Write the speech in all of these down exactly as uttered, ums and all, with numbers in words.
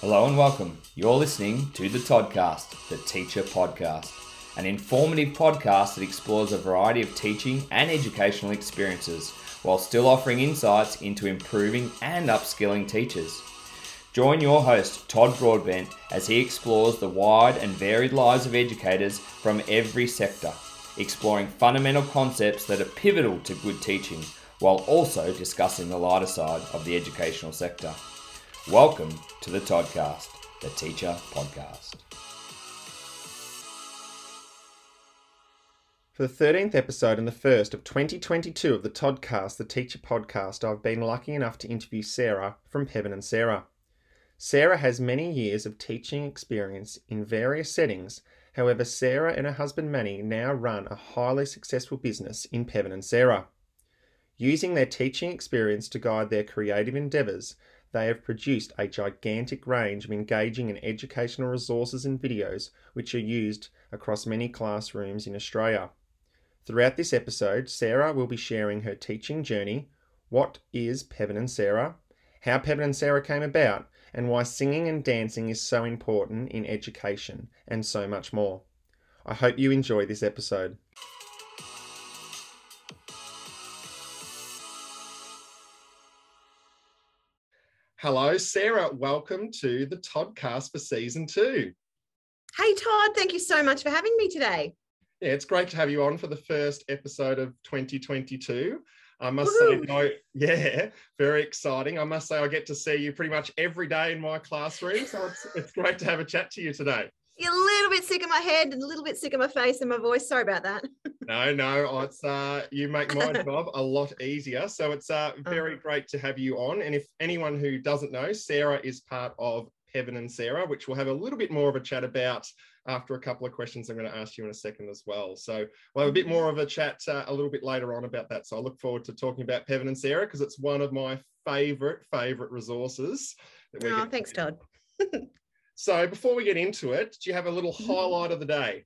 Hello and welcome. You're listening to the Toddcast, the Teacher Podcast, an informative podcast that explores a variety of teaching and educational experiences while still offering insights into improving and upskilling teachers. Join your host, Todd Broadbent, as he explores the wide and varied lives of educators from every sector, exploring fundamental concepts that are pivotal to good teaching while also discussing the lighter side of the educational sector. Welcome to the Toddcast, the Teacher Podcast. For the thirteenth episode and the first of twenty twenty-two of the Toddcast, the Teacher Podcast, I've been lucky enough to interview Sarah from Pebben and Sarah. Sarah has many years of teaching experience in various settings. However, Sarah and her husband Manny now run a highly successful business in Pebben and Sarah. Using their teaching experience to guide their creative endeavours, they have produced a gigantic range of engaging and educational resources and videos which are used across many classrooms in Australia. Throughout this episode, Sarah will be sharing her teaching journey, what is Pebben and Sarah, how Pebben and Sarah came about, and why singing and dancing is so important in education, and so much more. I hope you enjoy this episode. Hello, Sarah. Welcome to the Toddcast for Season two. Hey, Todd. Thank you so much for having me today. Yeah, it's great to have you on for the first episode of twenty twenty-two. I must Woo-hoo. say, no, yeah, very exciting. I must say I get to see you pretty much every day in my classroom, so it's, it's great to have a chat to you today. You're a little bit sick of my head and a little bit sick of my face and my voice. Sorry about that. No, no, it's uh, you make my job a lot easier. So it's uh, very great to have you on. And if anyone who doesn't know, Sarah is part of Pebben and Sarah, which we'll have a little bit more of a chat about after a couple of questions I'm going to ask you in a second as well. So we'll have a bit more of a chat uh, a little bit later on about that. So I look forward to talking about Pebben and Sarah because it's one of my favourite, favourite resources. That we oh, thanks, Todd. So before we get into it, do you have a little highlight of the day?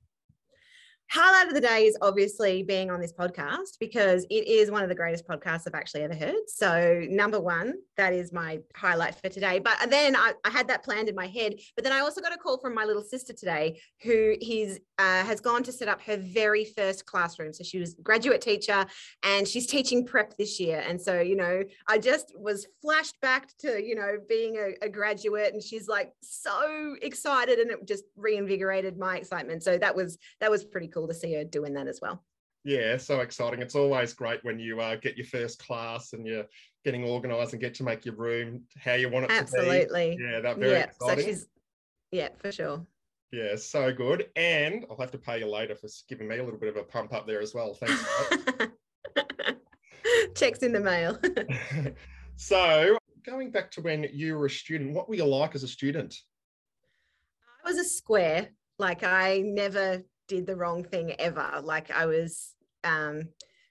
Highlight of the day is obviously being on this podcast because it is one of the greatest podcasts I've actually ever heard. So number one, that is my highlight for today. But then I, I had that planned in my head. But then I also got a call from my little sister today who is, uh, has gone to set up her very first classroom. So she was a graduate teacher and she's teaching prep this year. And so, you know, I just was flashed back to, you know, being a, a graduate, and she's like so excited, and it just reinvigorated my excitement. So that was, that was pretty cool. Cool to see her doing that as well. Yeah, so exciting. It's always great when you uh, get your first class and you're getting organised and get to make your room how you want it Absolutely. to be. Absolutely. Yeah, that's very yeah, exciting. So she's, yeah, for sure. Yeah, so good. And I'll have to pay you later for giving me a little bit of a pump up there as well. Thanks. Check's in the mail. So going back to when you were a student, what were you like as a student? I was a square. Like I never... did the wrong thing ever. Like I was um,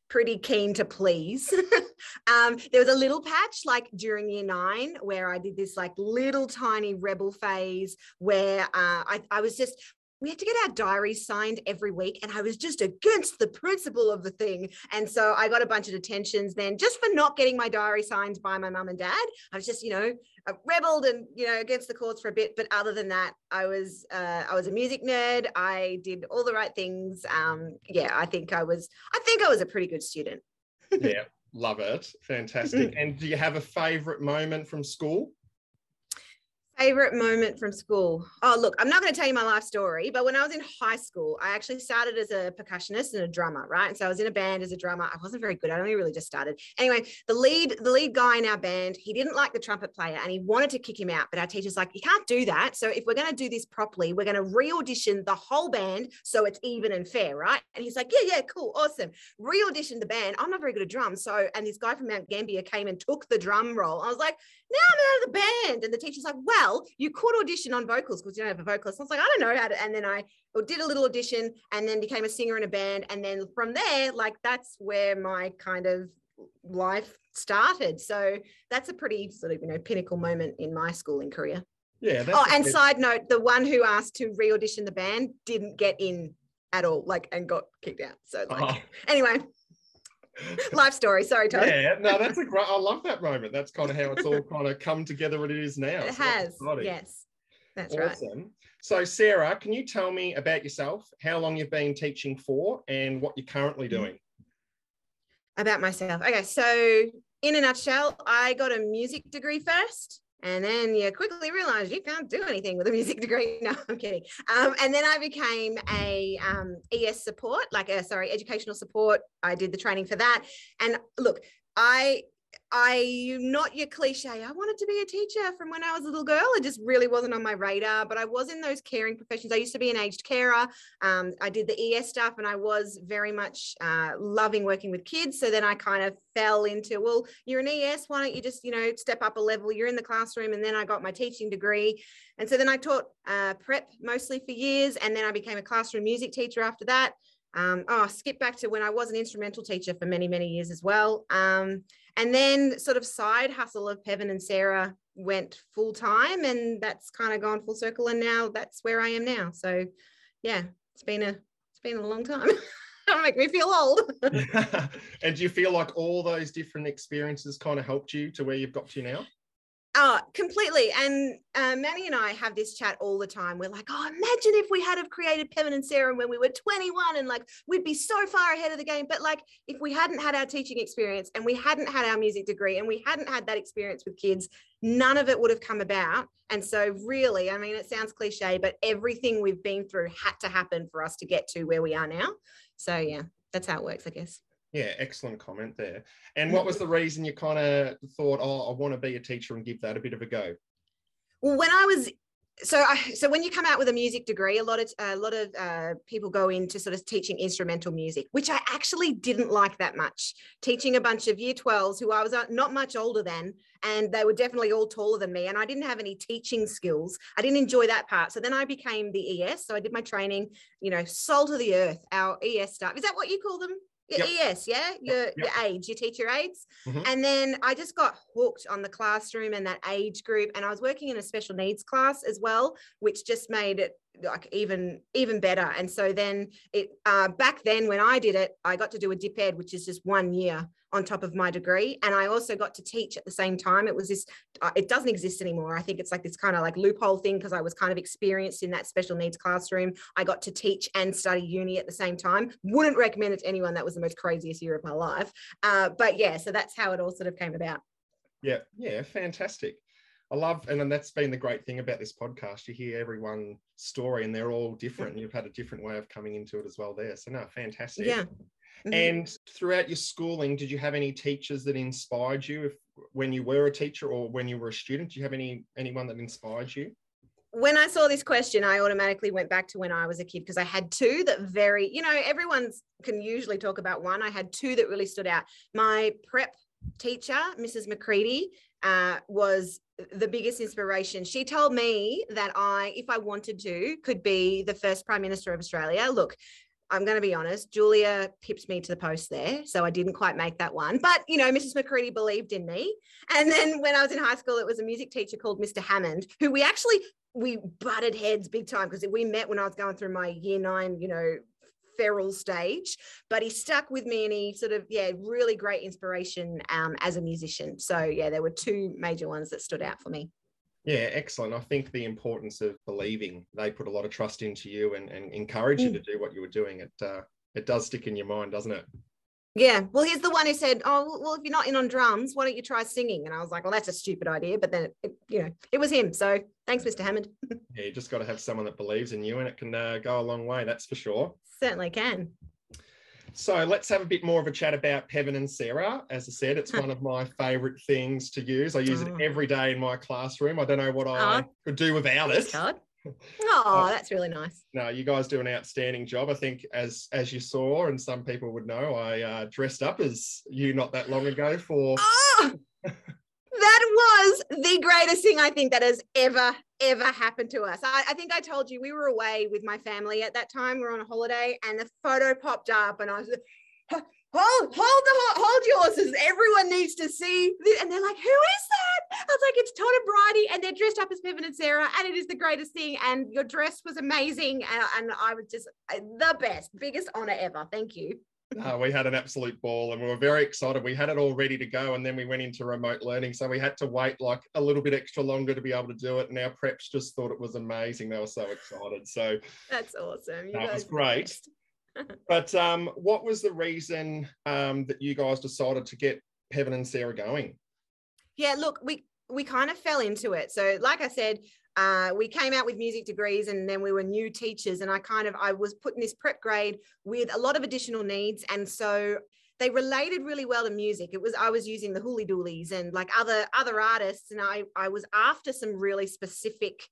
pretty keen to please. um, there was a little patch like during year nine where I did this like little tiny rebel phase where uh, I, I was just, we had to get our diaries signed every week, and I was just against the principle of the thing. And so I got a bunch of detentions then just for not getting my diary signed by my mum and dad. I was just, you know, I rebelled and, you know, against the cause for a bit. But other than that, I was uh, I was a music nerd. I did all the right things. Um, yeah, I think I was I think I was a pretty good student. Yeah, love it. Fantastic. And do you have a favourite moment from school? Favourite moment from school? Oh, look, I'm not going to tell you my life story, but when I was in high school, I actually started as a percussionist and a drummer, right? And so I was in a band as a drummer. I wasn't very good. I only really just started. Anyway, the lead, the lead guy in our band, he didn't like the trumpet player and he wanted to kick him out, but our teacher's like, you can't do that. So if we're going to do this properly, we're going to re-audition the whole band so it's even and fair, right? And he's like, yeah, yeah, cool, awesome. Re-audition the band. I'm not very good at drums. So, and this guy from Mount Gambier came and took the drum roll. I was like, now I'm out of the band. And the teacher's like, wow. Well, you could audition on vocals because you don't have a vocalist. I was like, I don't know how to. And then I did a little audition and then became a singer in a band. And then from there, like, that's where my kind of life started. So that's a pretty sort of, you know, pinnacle moment in my schooling career. Yeah. That's oh, and good. Side note, the one who asked to re-audition the band didn't get in at all, like, and got kicked out. So like, oh. anyway. Life story. Sorry, Todd. Yeah, no, that's a great, I love that moment. That's kind of how it's all kind of come together and it is now. It so has, yes. That's awesome. Right. So Sarah, can you tell me about yourself, how long you've been teaching for and what you're currently doing? About myself. Okay, so in a nutshell, I got a music degree first. And then you quickly realised you can't do anything with a music degree. No, I'm kidding. Um, and then I became a um, E S support, like a, sorry, educational support. I did the training for that. And look, I, I'm not your cliche. I wanted to be a teacher from when I was a little girl. It just really wasn't on my radar, but I was in those caring professions. I used to be an aged carer. Um, I did the E S stuff and I was very much uh, loving working with kids. So then I kind of fell into, well, you're an E S, why don't you just, you know, step up a level, you're in the classroom. And then I got my teaching degree. And so then I taught uh, prep mostly for years. And then I became a classroom music teacher after that. Um, oh, skip back to when I was an instrumental teacher for many, many years as well. Um, and then sort of side hustle of Pevan and Sarah went full time, and that's kind of gone full circle. And now that's where I am now. So yeah, it's been a, it's been a long time. Don't make me feel old. And do you feel like all those different experiences kind of helped you to where you've got to now? Oh, completely. And uh, Manny and I have this chat all the time. We're like, oh, imagine if we had have created Pevan and Sarah when we were twenty-one, and like, we'd be so far ahead of the game. But like, if we hadn't had our teaching experience and we hadn't had our music degree and we hadn't had that experience with kids, none of it would have come about. And so really, I mean, it sounds cliche, but everything we've been through had to happen for us to get to where we are now. So yeah, that's how it works, I guess. Yeah, excellent comment there. And what was the reason you kind of thought, oh, I want to be a teacher and give that a bit of a go? Well, when I was, so I, so when you come out with a music degree, a lot of a lot of uh, people go into sort of teaching instrumental music, which I actually didn't like that much. Teaching a bunch of year twelves who I was not much older than, and they were definitely all taller than me, and I didn't have any teaching skills. I didn't enjoy that part. So then I became the E S. So I did my training, you know, soul to the earth, our E S staff. Is that what you call them? Your yep. E S, yeah, your, yep. your age, your teacher aides. Mm-hmm. And then I just got hooked on the classroom and that age group. And I was working in a special needs class as well, which just made it like even even better. And so then it uh, back then when I did it, I got to do a dip ed, which is just one year on top of my degree. And I also got to teach at the same time. It was this, uh, it doesn't exist anymore. I think it's like this kind of like loophole thing, because I was kind of experienced in that special needs classroom. I got to teach and study uni at the same time. Wouldn't recommend it to anyone. That was the most craziest year of my life. Uh, but yeah, so that's how it all sort of came about. Yeah, yeah, fantastic. I love, and that's been the great thing about this podcast. You hear everyone's story and they're all different. You've had a different way of coming into it as well there. So no, fantastic. Yeah. Mm-hmm. And throughout your schooling, did you have any teachers that inspired you if, when you were a teacher or when you were a student? Do you have any anyone that inspired you? When I saw this question, I automatically went back to when I was a kid, because I had two that very, you know, everyone can usually talk about one. I had two that really stood out. My prep teacher, Missus McCready, uh, was the biggest inspiration. She told me that I, if I wanted to, could be the first Prime Minister of Australia. Look, I'm going to be honest, Julia pipped me to the post there, so I didn't quite make that one. But, you know, Missus McCready believed in me. And then when I was in high school, it was a music teacher called Mister Hammond, who we actually, we butted heads big time, because we met when I was going through my year nine, you know, feral stage, but he stuck with me and he sort of, yeah, really great inspiration um, as a musician. So yeah, there were two major ones that stood out for me. Yeah, excellent. I think the importance of believing, they put a lot of trust into you and, and encourage you mm. to do what you were doing. It, uh, it does stick in your mind, doesn't it? Yeah. Well, he's the one who said, oh, well, if you're not in on drums, why don't you try singing? And I was like, well, that's a stupid idea. But then, it, it, you know, it was him. So thanks, Mister Hammond. Yeah, you just got to have someone that believes in you and it can uh, go a long way. That's for sure. Certainly can. So let's have a bit more of a chat about Pevan and Sarah. As I said, it's one of my favourite things to use. I use oh. it every day in my classroom. I don't know what I oh. could do without it. God. Oh, that's really nice. No, you guys do an outstanding job. I think as as you saw, and some people would know, I uh, dressed up as you not that long ago for... Oh, that was the greatest thing I think that has ever, ever happened to us. I, I think I told you we were away with my family at that time. We were on a holiday and the photo popped up and I was like, hold, hold, the, hold yours, as everyone needs to see. And they're like, who is that? I was like, it's Todd and Bridie, and they're dressed up as Pevan and Sarah, and it is the greatest thing. And your dress was amazing. And, and I was just the best, biggest honor ever. Thank you. Uh, we had an absolute ball and we were very excited. We had it all ready to go and then we went into remote learning. So we had to wait like a little bit extra longer to be able to do it. And our preps just thought it was amazing. They were so excited. So that's awesome. You that guys was great. But um, what was the reason um, that you guys decided to get Pevan and Sarah going? Yeah, look, we, we kind of fell into it. So like I said, Uh, we came out with music degrees and then we were new teachers, and I kind of I was put in this prep grade with a lot of additional needs, and so they related really well to music. It was I was using the Hooly Doolies and like other other artists, and I I was after some really specific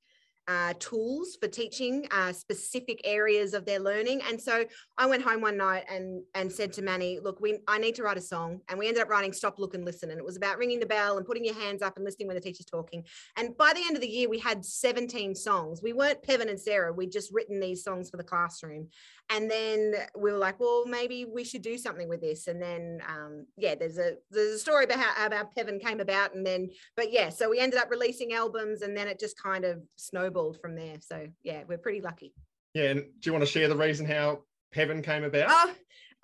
uh, tools for teaching uh, specific areas of their learning. And so I went home one night and and said to Manny, look, we I need to write a song, and we ended up writing Stop, Look and Listen, and it was about ringing the bell and putting your hands up and listening when the teacher's talking. And by the end of the year we had seventeen songs. We weren't Pevan and Sarah, we'd just written these songs for the classroom. And then we were like, well, maybe we should do something with this. And then um, yeah, there's a there's a story about how, about Pevan came about, and then but yeah, so we ended up releasing albums, and then it just kind of snowballed from there. So yeah, we're pretty lucky. Yeah, and do you want to share the reason how Pevan came about? Oh,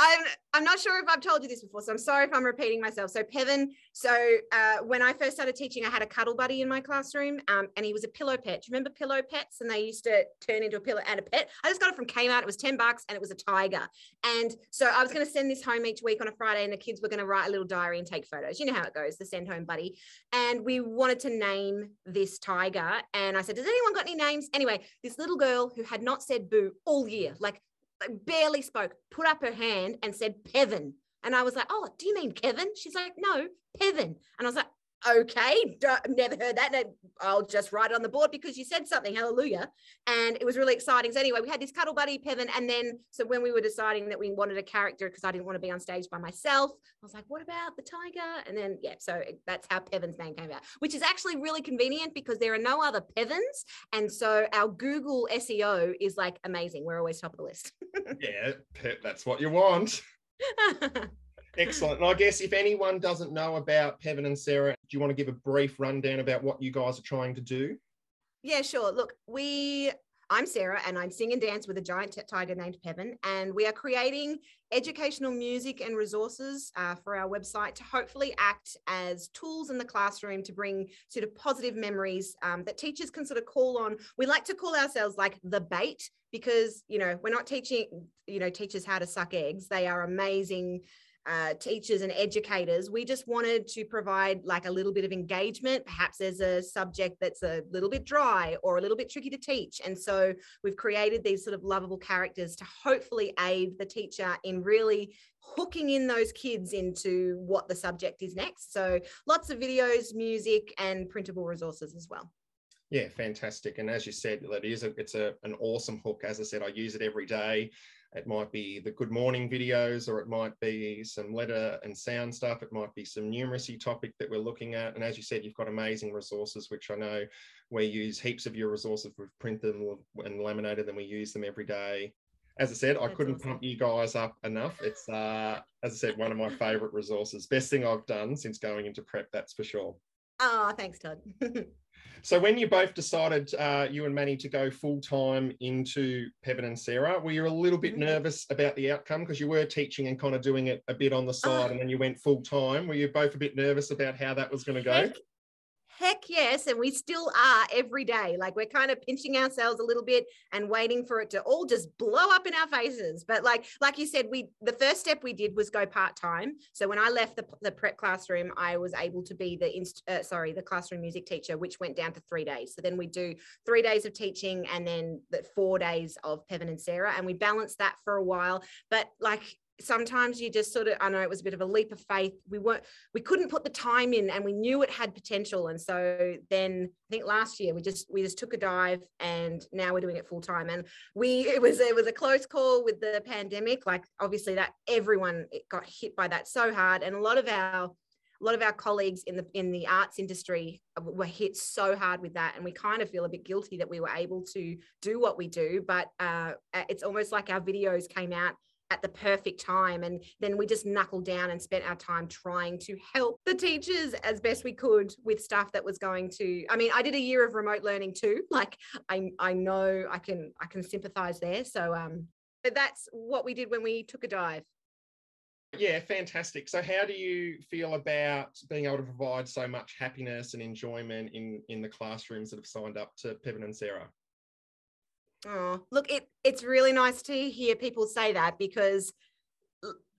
I'm I'm not sure if I've told you this before, so I'm sorry if I'm repeating myself. So Pevan, so uh, when I first started teaching, I had a cuddle buddy in my classroom, um, and he was a pillow pet. Do you remember pillow pets? And they used to turn into a pillow and a pet. I just got it from Kmart. It was ten bucks, and it was a tiger. And so I was going to send this home each week on a Friday, and the kids were going to write a little diary and take photos. You know how it goes, the send home buddy. And we wanted to name this tiger, and I said, does anyone got any names? Anyway, this little girl who had not said boo all year, like barely spoke, put up her hand and said Pevan. And I was like, oh, do you mean Kevin? She's like, no, Pevan. And I was like, okay, don't, never heard that. No, I'll just write it on the board because you said something, hallelujah. And it was really exciting. So anyway, we had this cuddle buddy, Pevan. And then, so when we were deciding that we wanted a character, because I didn't want to be on stage by myself, I was like, what about the tiger? And then, yeah, so it, that's how Pevan's name came about, which is actually really convenient because there are no other Pevans. And so our Google S E O is like amazing. We're always top of the list. Yeah, that's what you want. Excellent. And I guess if anyone doesn't know about Pevan and Sarah, do you want to give a brief rundown about what you guys are trying to do? Yeah, sure. Look, we, I'm Sarah, and I sing and dance with a giant tiger named Pevan, and we are creating educational music and resources uh, for our website to hopefully act as tools in the classroom to bring sort of positive memories um, that teachers can sort of call on. We like to call ourselves like the bait because, you know, we're not teaching, you know, teachers how to suck eggs. They are amazing Uh, teachers and educators. We just wanted to provide like a little bit of engagement. Perhaps there's a subject that's a little bit dry or a little bit tricky to teach, and so we've created these sort of lovable characters to hopefully aid the teacher in really hooking in those kids into what the subject is next. So lots of videos, music, and printable resources as well. Yeah, fantastic. And as you said, that is a, it's a, an awesome hook. As I said, I use it every day. It might be the good morning videos, or it might be some letter and sound stuff. It might be some numeracy topic that we're looking at. And as you said, you've got amazing resources, which I know we use heaps of your resources. We've printed them and laminated them. We use them every day. As I said, I That's couldn't awesome. pump you guys up enough. It's, uh, as I said, one of my favourite resources. Best thing I've done since going into prep, that's for sure. Oh, thanks, Todd. So when you both decided, uh, you and Manny, to go full-time into Pevan and Sarah, were you a little bit nervous about the outcome? Because you were teaching and kind of doing it a bit on the side, oh. and then you went full-time. Were you both a bit nervous about how that was going to go? Heck, heck yes, and we still are every day. Like, we're kind of pinching ourselves a little bit and waiting for it to all just blow up in our faces. But like like you said, we the first step we did was go part-time. So when I left the, the prep classroom, I was able to be the inst uh, sorry the classroom music teacher, which went down to three days. So then we do three days of teaching and then the four days of Pevan and Sarah, and we balanced that for a while. But like, sometimes you just sort of, I know it was a bit of a leap of faith. We weren't, we couldn't put the time in, and we knew it had potential. And so then I think last year we just, we just took a dive, and now we're doing it full time. And we, it was, it was a close call with the pandemic. Like, obviously that everyone it got hit by that so hard. And a lot of our, a lot of our colleagues in the, in the arts industry were hit so hard with that. And we kind of feel a bit guilty that we were able to do what we do, but uh, it's almost like our videos came out at the perfect time, and then we just knuckled down and spent our time trying to help the teachers as best we could with stuff that was going to, I mean, I did a year of remote learning too. Like, I I know I can I can sympathize there. So um but that's what we did when we took a dive. Yeah, fantastic. So how do you feel about being able to provide so much happiness and enjoyment in, in the classrooms that have signed up to Pevin and Sarah? Oh, look, it, it's really nice to hear people say that, because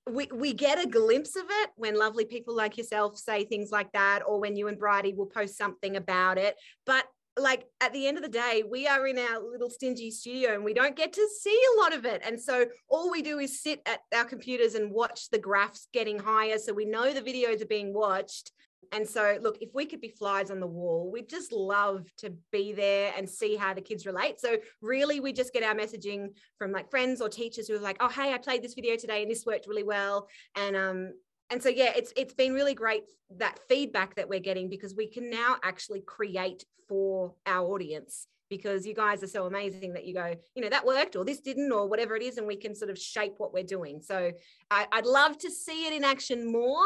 we, we get a glimpse of it when lovely people like yourself say things like that, or when you and Bridie will post something about it. But like at the end of the day, we are in our little stingy studio and we don't get to see a lot of it. And so all we do is sit at our computers and watch the graphs getting higher, so we know the videos are being watched. And so, look, if we could be flies on the wall, we'd just love to be there and see how the kids relate. So really, we just get our messaging from like friends or teachers who are like, oh, hey, I played this video today and this worked really well. And, um, and so, yeah, it's it's been really great, that feedback that we're getting, because we can now actually create for our audience, because you guys are so amazing that you go, you know, that worked or this didn't or whatever it is, and we can sort of shape what we're doing. So I, I'd love to see it in action more.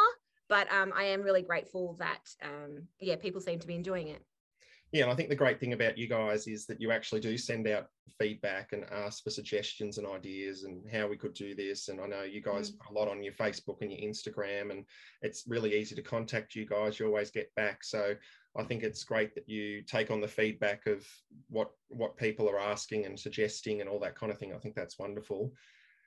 But um, I am really grateful that, um, yeah, people seem to be enjoying it. Yeah, and I think the great thing about you guys is that you actually do send out feedback and ask for suggestions and ideas and how we could do this. And I know you guys mm. put a lot on your Facebook and your Instagram, and it's really easy to contact you guys. You always get back. So I think it's great that you take on the feedback of what, what people are asking and suggesting and all that kind of thing. I think that's wonderful.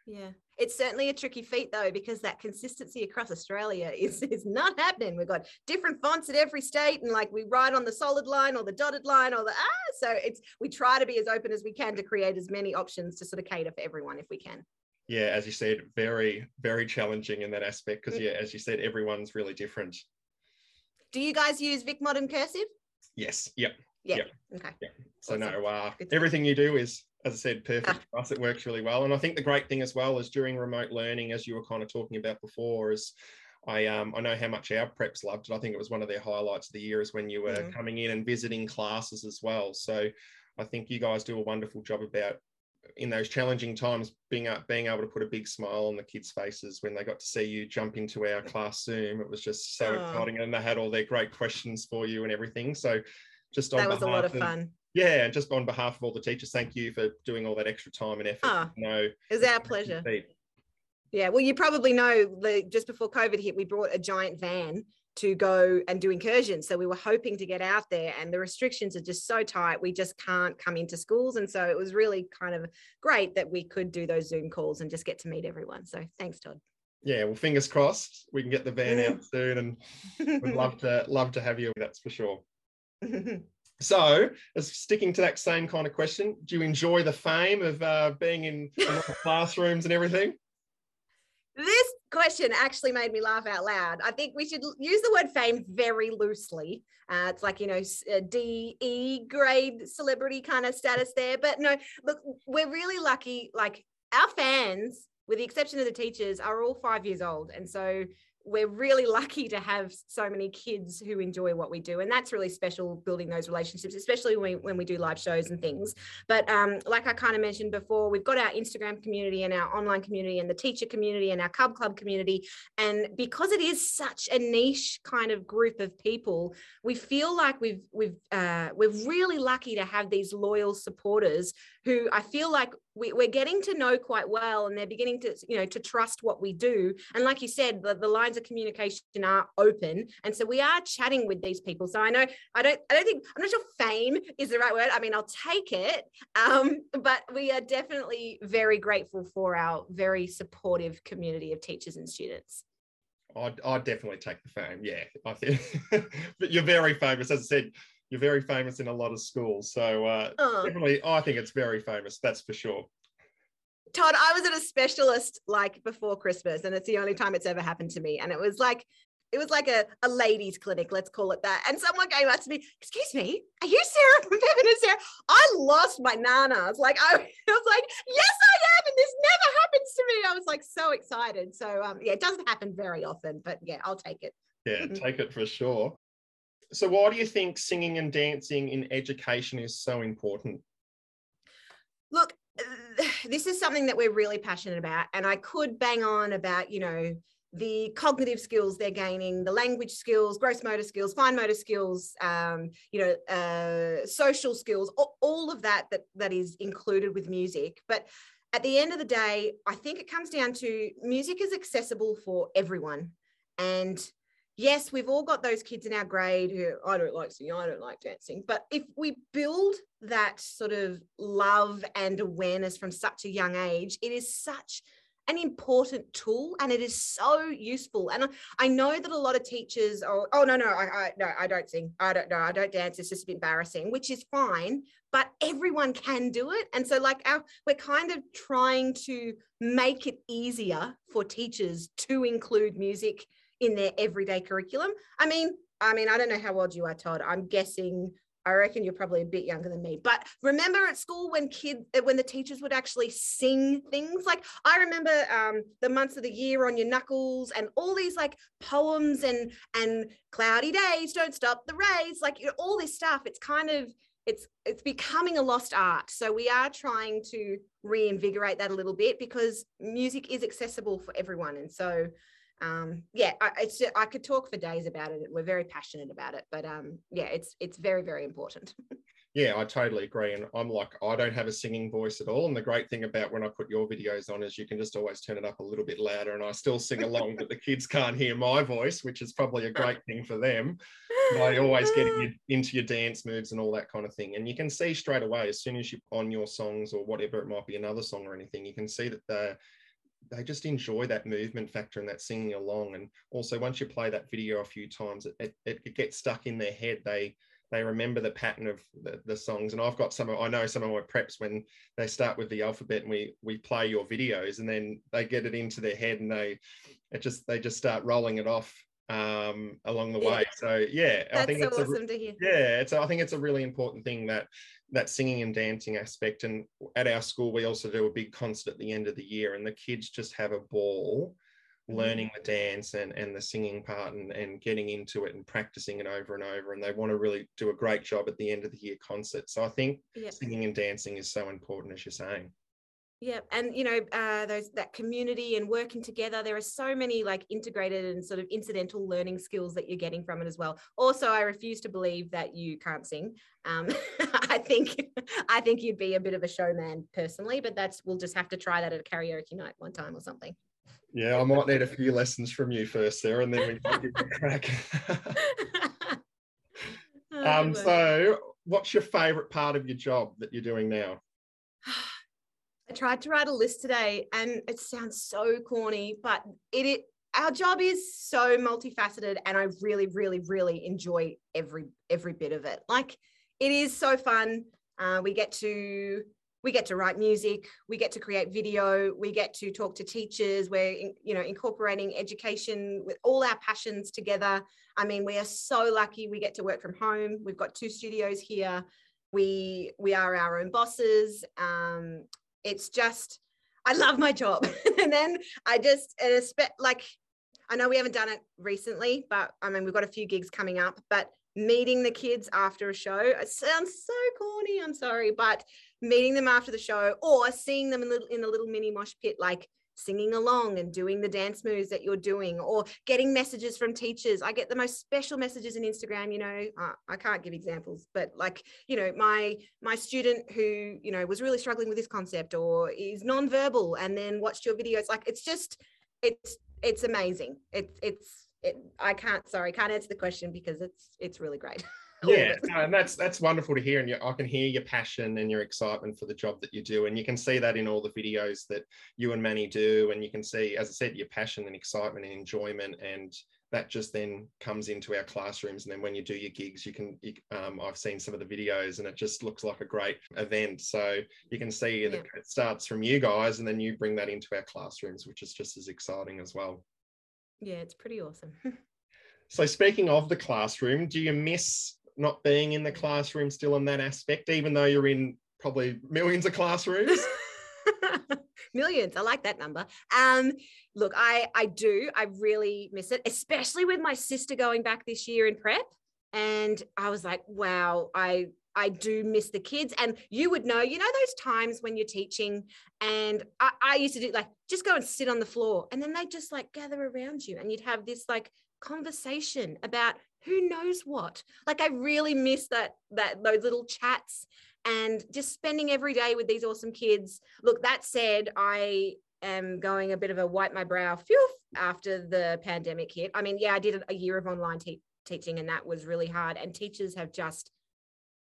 Yeah, it's certainly a tricky feat though, because that consistency across Australia is, is not happening. We've got different fonts at every state, and like we write on the solid line or the dotted line or the ah. So it's, we try to be as open as we can to create as many options to sort of cater for everyone if we can. Yeah, as you said, very, very challenging in that aspect, because yeah, as you said, everyone's really different. Do you guys use VicMod and Cursive? Yes. Yep. Yeah. Yep. Okay. Yep. So awesome. no, uh, everything you do is, as I said, perfect for us. It works really well. And I think the great thing as well is during remote learning, as you were kind of talking about before, is I um, I know how much our preps loved it. I think it was one of their highlights of the year is when you were mm-hmm. coming in and visiting classes as well. So I think you guys do a wonderful job about, in those challenging times, being up, being able to put a big smile on the kids' faces when they got to see you jump into our class Zoom. It was just so oh. exciting. And they had all their great questions for you and everything. So just on that was a lot of fun. Of, Yeah, and just on behalf of all the teachers, thank you for doing all that extra time and effort. Oh, you know, it was our pleasure. Yeah, well, you probably know the, just before COVID hit, we brought a giant van to go and do incursions. So we were hoping to get out there, and the restrictions are just so tight, we just can't come into schools. And so it was really kind of great that we could do those Zoom calls and just get to meet everyone. So thanks, Todd. Yeah, well, fingers crossed we can get the van out soon, and we'd love to, love to have you, that's for sure. So, as sticking to that same kind of question, do you enjoy the fame of uh, being in classrooms and everything? This question actually made me laugh out loud. I think we should use the word fame very loosely. Uh, it's like, you know, D E grade celebrity kind of status there. But no, look, we're really lucky. Like our fans, with the exception of the teachers, are all five years old. And so we're really lucky to have so many kids who enjoy what we do. And that's really special, building those relationships, especially when we, when we do live shows and things. But um, like I kind of mentioned before, we've got our Instagram community and our online community and the teacher community and our Cub Club community. And because it is such a niche kind of group of people, we feel like we've, we've, uh, we're really lucky to have these loyal supporters who I feel like we, we're getting to know quite well, and they're beginning to, you know, to trust what we do. And like you said, the, the lines of communication are open, and so we are chatting with these people. So I know I don't I don't think I'm not sure fame is the right word. I mean, I'll take it, um, but we are definitely very grateful for our very supportive community of teachers and students. I'd, I'd definitely take the fame. Yeah, I think. But you're very famous, as I said. You're very famous in a lot of schools, so uh, oh. definitely, I think it's very famous. That's for sure. Todd, I was at a specialist like before Christmas, and it's the only time it's ever happened to me. And it was like, it was like a, a ladies' clinic, let's call it that. And someone came up to me, excuse me, are you Sarah from Pevin and Sarah? I lost my nanas. Like I, I was like, yes, I am, and this never happens to me. I was like so excited. So um, yeah, it doesn't happen very often, but yeah, I'll take it. Yeah, take it for sure. So why do you think singing and dancing in education is so important? Look, this is something that we're really passionate about, and I could bang on about, you know, the cognitive skills they're gaining, the language skills, gross motor skills, fine motor skills, um, you know, uh, social skills, all, all of that, that that is included with music. But at the end of the day, I think it comes down to music is accessible for everyone. And yes, we've all got those kids in our grade who, I don't like singing, I don't like dancing. But if we build that sort of love and awareness from such a young age, it is such an important tool and it is so useful. And I, I know that a lot of teachers are, oh, no, no, I, I, no, I don't sing. I don't know. I don't dance. It's just a bit embarrassing, which is fine, but everyone can do it. And so like our, we're kind of trying to make it easier for teachers to include music in their everyday curriculum. I mean, I mean, I don't know how old you are, Todd. I'm guessing, I reckon you're probably a bit younger than me, but remember at school when kids, when the teachers would actually sing things? Like I remember um, the months of the year on your knuckles and all these like poems and, and cloudy days, don't stop the rays, like you know, all this stuff. It's kind of, it's, it's becoming a lost art. So we are trying to reinvigorate that a little bit because music is accessible for everyone. And so um yeah I, it's I could talk for days about it. We're very passionate about it, but um yeah it's it's very, very important. Yeah, I totally agree. And I'm like, I don't have a singing voice at all, and the great thing about when I put your videos on is you can just always turn it up a little bit louder and I still sing along, but the kids can't hear my voice, which is probably a great thing for them. And I always get into your dance moves and all that kind of thing, and you can see straight away as soon as you're on your songs or whatever it might be, another song or anything, you can see that the they just enjoy that movement factor and that singing along. And also once you play that video a few times, it, it, it gets stuck in their head. They they remember the pattern of the, the songs. And I've got some, of, I know some of my preps when they start with the alphabet and we we play your videos and then they get it into their head and they it just they just start rolling it off um along the way. So yeah, that's I think so it's awesome a, to hear. Yeah, it's I think it's a really important thing, that that singing and dancing aspect. And at our school we also do a big concert at the end of the year, and the kids just have a ball learning the dance and and the singing part and and getting into it and practicing it over and over, and they want to really do a great job at the end of the year concert. So I think yep. singing and dancing is so important, as you're saying. Yeah. And, you know, uh, those that community and working together, there are so many like integrated and sort of incidental learning skills that you're getting from it as well. Also, I refuse to believe that you can't sing. Um, I think I think you'd be a bit of a showman personally, but that's we'll just have to try that at a karaoke night one time or something. Yeah, I might need a few lessons from you first, Sarah, and then we can give it a crack. oh, um, so what's your favourite part of your job that you're doing now? I tried to write a list today and it sounds so corny, but it, it our job is so multifaceted and I really, really, really enjoy every every bit of it. Like it is so fun. Uh, we get to we get to write music, we get to create video, we get to talk to teachers. We're in, you know incorporating education with all our passions together. I mean, we are so lucky. We get to work from home. We've got two studios here. We we are our own bosses. Um, It's just, I love my job. And then I just, and like, I know we haven't done it recently, but I mean, we've got a few gigs coming up, but meeting the kids after a show, it sounds so corny, I'm sorry, but meeting them after the show or seeing them in, little, in a little mini mosh pit, like singing along and doing the dance moves that you're doing, or getting messages from teachers. I get the most special messages on Instagram, you know, uh, I can't give examples, but like, you know, my, my student who, you know, was really struggling with this concept or is nonverbal and then watched your videos. Like, it's just, it's, it's amazing. It's, it's, it, I can't, sorry, can't answer the question because it's, it's really great. Yeah, no, and that's that's wonderful to hear, and you, I can hear your passion and your excitement for the job that you do, and you can see that in all the videos that you and Manny do, and you can see, as I said, your passion and excitement and enjoyment, and that just then comes into our classrooms. And then when you do your gigs, you can, you, um, I've seen some of the videos and it just looks like a great event. So you can see yeah. that it starts from you guys and then you bring that into our classrooms, which is just as exciting as well. Yeah, it's pretty awesome. So speaking of the classroom, do you miss not being in the classroom still in that aspect, even though you're in probably millions of classrooms? Millions, I like that number. Um, look, I, I do, I really miss it, especially with my sister going back this year in prep. And I was like, wow, I, I do miss the kids. And you would know, you know, those times when you're teaching, and I, I used to do like, just go and sit on the floor. And then they just like gather around you and you'd have this like conversation about who knows what. Like I really miss that that those little chats and just spending every day with these awesome kids. Look, that said, I am going a bit of a wipe my brow phew, after the pandemic hit. I mean, yeah, I did a year of online te- teaching and that was really hard. And teachers have just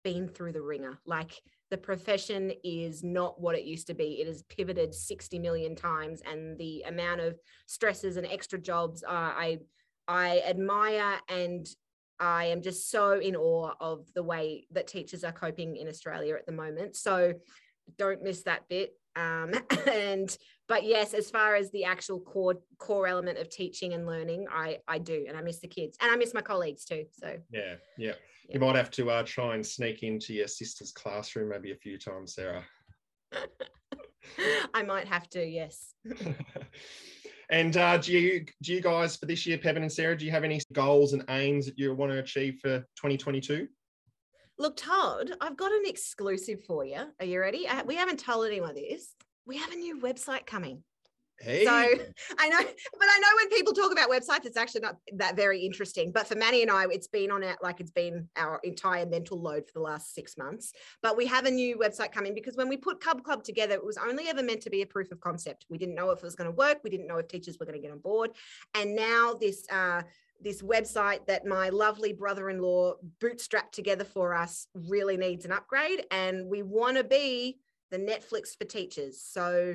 been through the ringer. Like, the profession is not what it used to be. It has pivoted sixty million times, and the amount of stresses and extra jobs uh, I I admire, and I am just so in awe of the way that teachers are coping in Australia at the moment. So don't miss that bit. Um, and but yes, as far as the actual core core element of teaching and learning, I I do, and I miss the kids, and I miss my colleagues too. So yeah, yeah, yeah. You might have to uh, try and sneak into your sister's classroom maybe a few times, Sarah. I might have to, yes. And uh, do you do you guys for this year, Pevin and Sarah, do you have any goals and aims that you want to achieve for twenty twenty-two? Look, Todd, I've got an exclusive for you. Are you ready? I, we haven't told anyone this. We have a new website coming. Hey. So I know, but I know when people talk about websites, it's actually not that very interesting. But for Manny and I, it's been on it like it's been our entire mental load for the last six months. But we have a new website coming because when we put Cub Club together, it was only ever meant to be a proof of concept. We didn't know if it was going to work. We didn't know if teachers were going to get on board. And now this uh, this website that my lovely brother-in-law bootstrapped together for us really needs an upgrade. And we want to be the Netflix for teachers. So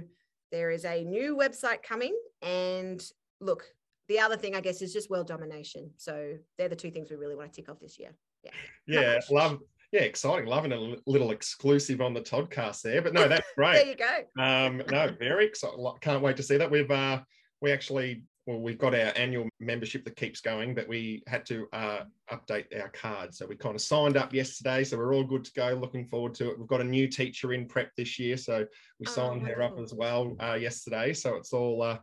there is a new website coming, and look, the other thing I guess is just world domination. So they're the two things we really want to tick off this year. Yeah, yeah, love, yeah, exciting, loving a little exclusive on the Toddcast there. But no, that's great. There you go. Um, no, very exciting. Can't wait to see that. We've uh, we actually, well, we've got our annual membership that keeps going, but we had to uh, update our card, so we kind of signed up yesterday. So we're all good to go. Looking forward to it. We've got a new teacher in prep this year, so we signed oh, her up as well uh, yesterday. So it's all uh,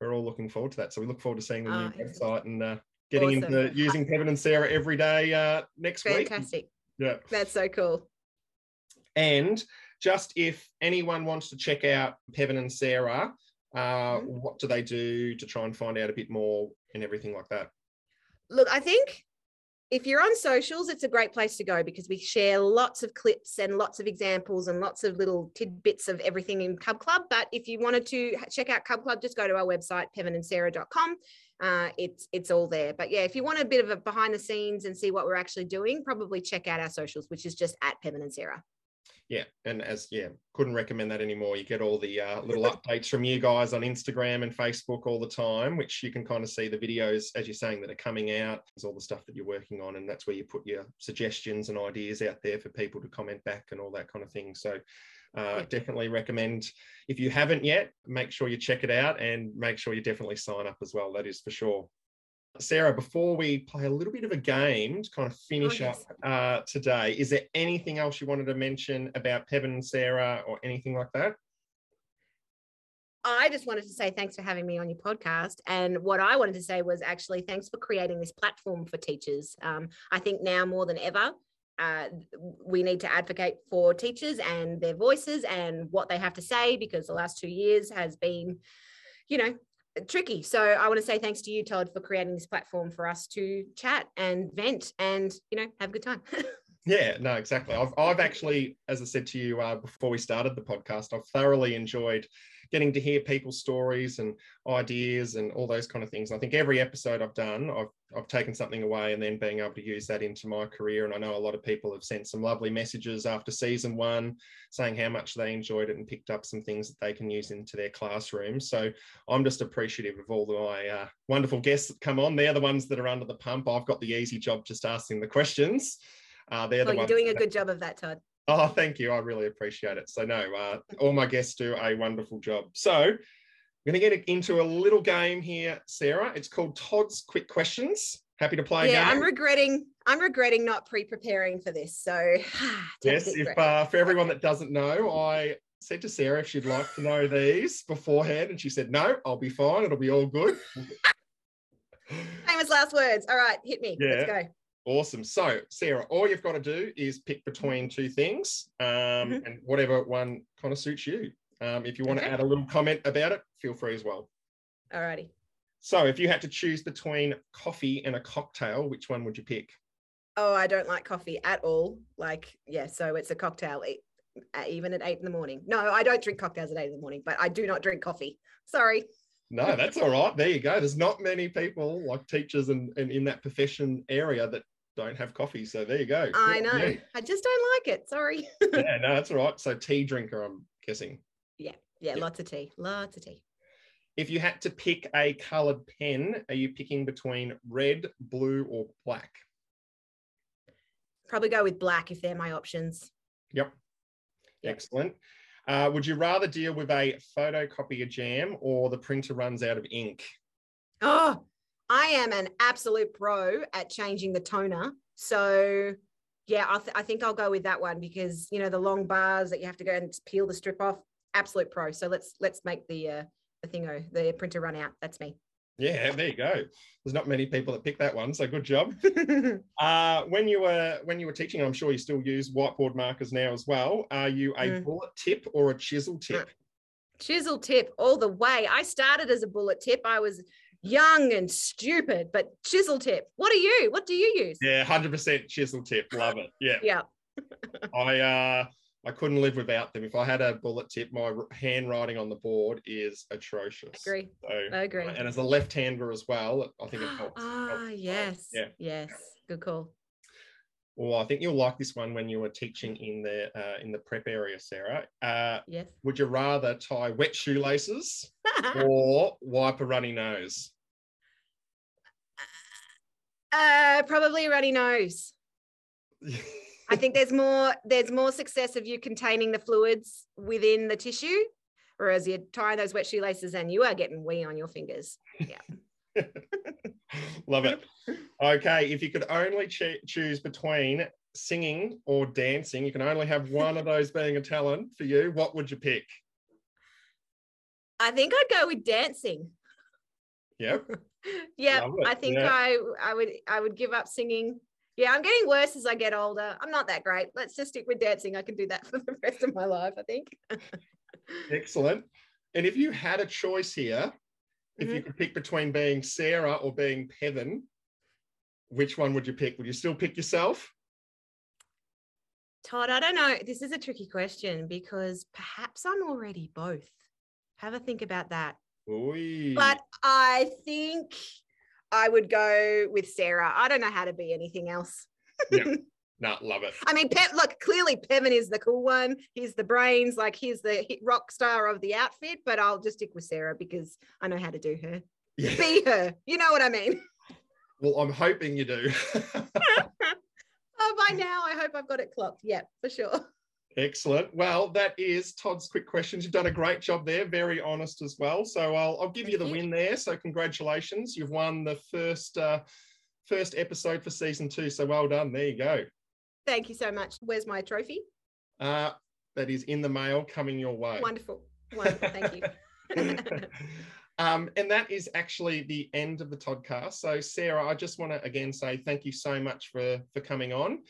we're all looking forward to that. So we look forward to seeing the oh, new website and uh, getting awesome. into using Pevin and Sarah every day uh, next Fantastic. week. Fantastic. Yeah, that's so cool. And just if anyone wants to check out Pevin and Sarah, uh what do they do to try and find out a bit more and everything like that? Look, I think if you're on socials, it's a great place to go because we share lots of clips and lots of examples and lots of little tidbits of everything in Cub Club. But if you wanted to check out Cub Club, just go to our website, pevin and sarah dot com. Uh, it's it's all there. But yeah, if you want a bit of a behind the scenes and see what we're actually doing, probably check out our socials, which is just at Pevin and Sarah. Yeah, and as yeah, couldn't recommend that anymore. You get all the uh, little updates from you guys on Instagram and Facebook all the time, which you can kind of see the videos, as you're saying, that are coming out. There's all the stuff that you're working on, and that's where you put your suggestions and ideas out there for people to comment back and all that kind of thing. So uh, definitely recommend, if you haven't yet, make sure you check it out and make sure you definitely sign up as well. That is for sure. Sarah, before we play a little bit of a game to kind of finish oh, yes. up uh, today, is there anything else you wanted to mention about Pevin and Sarah or anything like that? I just wanted to say thanks for having me on your podcast. And what I wanted to say was actually thanks for creating this platform for teachers. Um, I think now more than ever, uh, we need to advocate for teachers and their voices and what they have to say, because the last two years has been, you know, tricky. So I want to say thanks to you, Todd, for creating this platform for us to chat and vent and, you know, have a good time. Yeah, no, exactly. I've, I've actually, as I said to you uh, before we started the podcast, I've thoroughly enjoyed getting to hear people's stories and ideas and all those kind of things. And I think every episode I've done, I've, I've taken something away and then being able to use that into my career. And I know a lot of people have sent some lovely messages after season one saying how much they enjoyed it and picked up some things that they can use into their classroom. So I'm just appreciative of all my uh, wonderful guests that come on. They're the ones that are under the pump. I've got the easy job just asking the questions. Uh, they're well, the you're doing a good job of that, Todd. Oh, thank you. I really appreciate it. So no, uh, all my guests do a wonderful job. So I'm going to get into a little game here, Sarah. It's called Todd's Quick Questions. Happy to play yeah, a game? I'm regretting, I'm regretting not pre-preparing for this. So yes, if uh, for everyone that doesn't know, I said to Sarah if she'd like to know these beforehand, and she said, no, I'll be fine. It'll be all good. Famous last words. All right, hit me. Yeah. Let's go. Awesome. So, Sarah, all you've got to do is pick between two things um, mm-hmm. and whatever one kind of suits you. Um, if you want okay. to add a little comment about it, feel free as well. All righty. So, if you had to choose between coffee and a cocktail, which one would you pick? Oh, I don't like coffee at all. Like, yeah, so it's a cocktail. even at eight in the morning. No, I don't drink cocktails at eight in the morning, but I do not drink coffee. Sorry. No, that's all right. There you go. There's not many people like teachers and, and in that profession area that don't have coffee. So there you go. I know. Yeah. I just don't like it. Sorry. Yeah, no, that's all right. So tea drinker, I'm guessing. Yeah. Yeah, yeah. Lots of tea. Lots of tea. If you had to pick a coloured pen, are you picking between red, blue or black? Probably go with black if they're my options. Yep. Yep. Excellent. Uh, would you rather deal with a photocopier jam or the printer runs out of ink? Oh, I am an absolute pro at changing the toner. So, yeah, I, th I think I'll go with that one because, you know, the long bars that you have to go and peel the strip off, absolute pro. So let's let's make the, uh, the thingo, the printer run out. That's me. Yeah, there you go. There's not many people that pick that one, so good job. uh, when you were when you were teaching, I'm sure you still use whiteboard markers now as well. Are you a mm. bullet tip or a chisel tip? Chisel tip all the way. I started as a bullet tip. I was young and stupid, but chisel tip. What are you? What do you use? Yeah, one hundred percent chisel tip. Love it. Yeah. Yeah. I uh, I couldn't live without them. If I had a bullet tip, my handwriting on the board is atrocious. Agree. So, I agree. And as a left-hander as well, I think it helps. Ah, helps. Yes. Yeah. Yes. Good call. Well, I think you'll like this one when you were teaching in the uh, in the prep area, Sarah. Uh, yes. Would you rather tie wet shoelaces or wipe a runny nose? Uh, probably a runny nose. I think there's more there's more success of you containing the fluids within the tissue, whereas you tie those wet shoelaces and you are getting wee on your fingers. Yeah. Love it. Okay, if you could only cho choose between singing or dancing, you can only have one of those being a talent for you, what would you pick? I think I'd go with dancing. Yep. Yeah, I think yeah. I I would I would give up singing. Yeah, I'm getting worse as I get older. I'm not that great. Let's just stick with dancing. I can do that for the rest of my life, I think. Excellent. And if you had a choice here, if mm-hmm. you could pick between being Sarah or being Pevan, which one would you pick? Would you still pick yourself? Todd, I don't know. This is a tricky question because perhaps I'm already both. Have a think about that. Oy. But I think I would go with Sarah. I don't know how to be anything else. Yeah, no, love it. I mean, Pe look, clearly Pevan is the cool one. He's the brains, like he's the rock star of the outfit, but I'll just stick with Sarah because I know how to do her. Yeah. Be her, you know what I mean? Well, I'm hoping you do. Oh, by now, I hope I've got it clocked. Yeah, for sure. Excellent. Well, that is Todd's quick questions. You've done a great job there. Very honest as well. So I'll, I'll give you the win there. So congratulations. You've won the first, uh, first episode for season two. So well done. There you go. Thank you so much. Where's my trophy? Uh, that is in the mail coming your way. Wonderful. Wonderful. Thank you. Um, and that is actually the end of the Toddcast. So Sarah, I just want to again say thank you so much for, for coming on.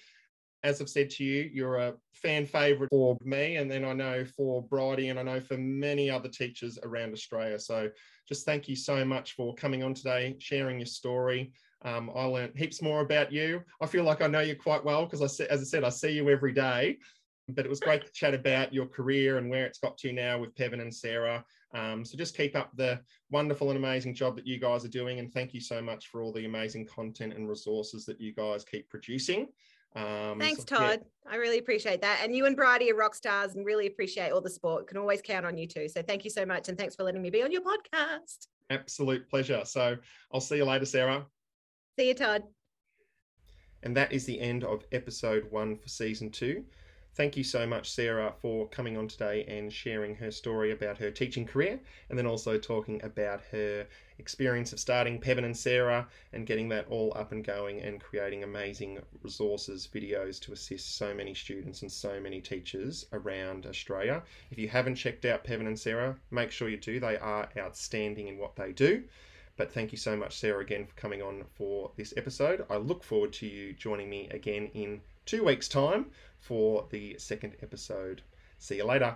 As I've said to you, you're a fan favourite for me, and then I know for Bridie, and I know for many other teachers around Australia. So just thank you so much for coming on today, sharing your story. Um, I learned heaps more about you. I feel like I know you quite well because, I, as I said, I see you every day. But it was great to chat about your career and where it's got to now with Pevan and Sarah. Um, so just keep up the wonderful and amazing job that you guys are doing. And thank you so much for all the amazing content and resources that you guys keep producing. Um, Thanks, so, Todd. Yeah. I really appreciate that. And you and Bridie are rock stars and really appreciate all the support. Can always count on you too. So thank you so much. And thanks for letting me be on your podcast. Absolute pleasure. So I'll see you later, Sarah. See you, Todd. And that is the end of episode one for season two. Thank you so much, Sarah, for coming on today and sharing her story about her teaching career, and then also talking about her experience of starting Pevan and Sarah and getting that all up and going and creating amazing resources, videos to assist so many students and so many teachers around Australia. If you haven't checked out Pevan and Sarah, make sure you do. They are outstanding in what they do. But thank you so much, Sarah, again for coming on for this episode. I look forward to you joining me again in two weeks' time for the second episode. See you later.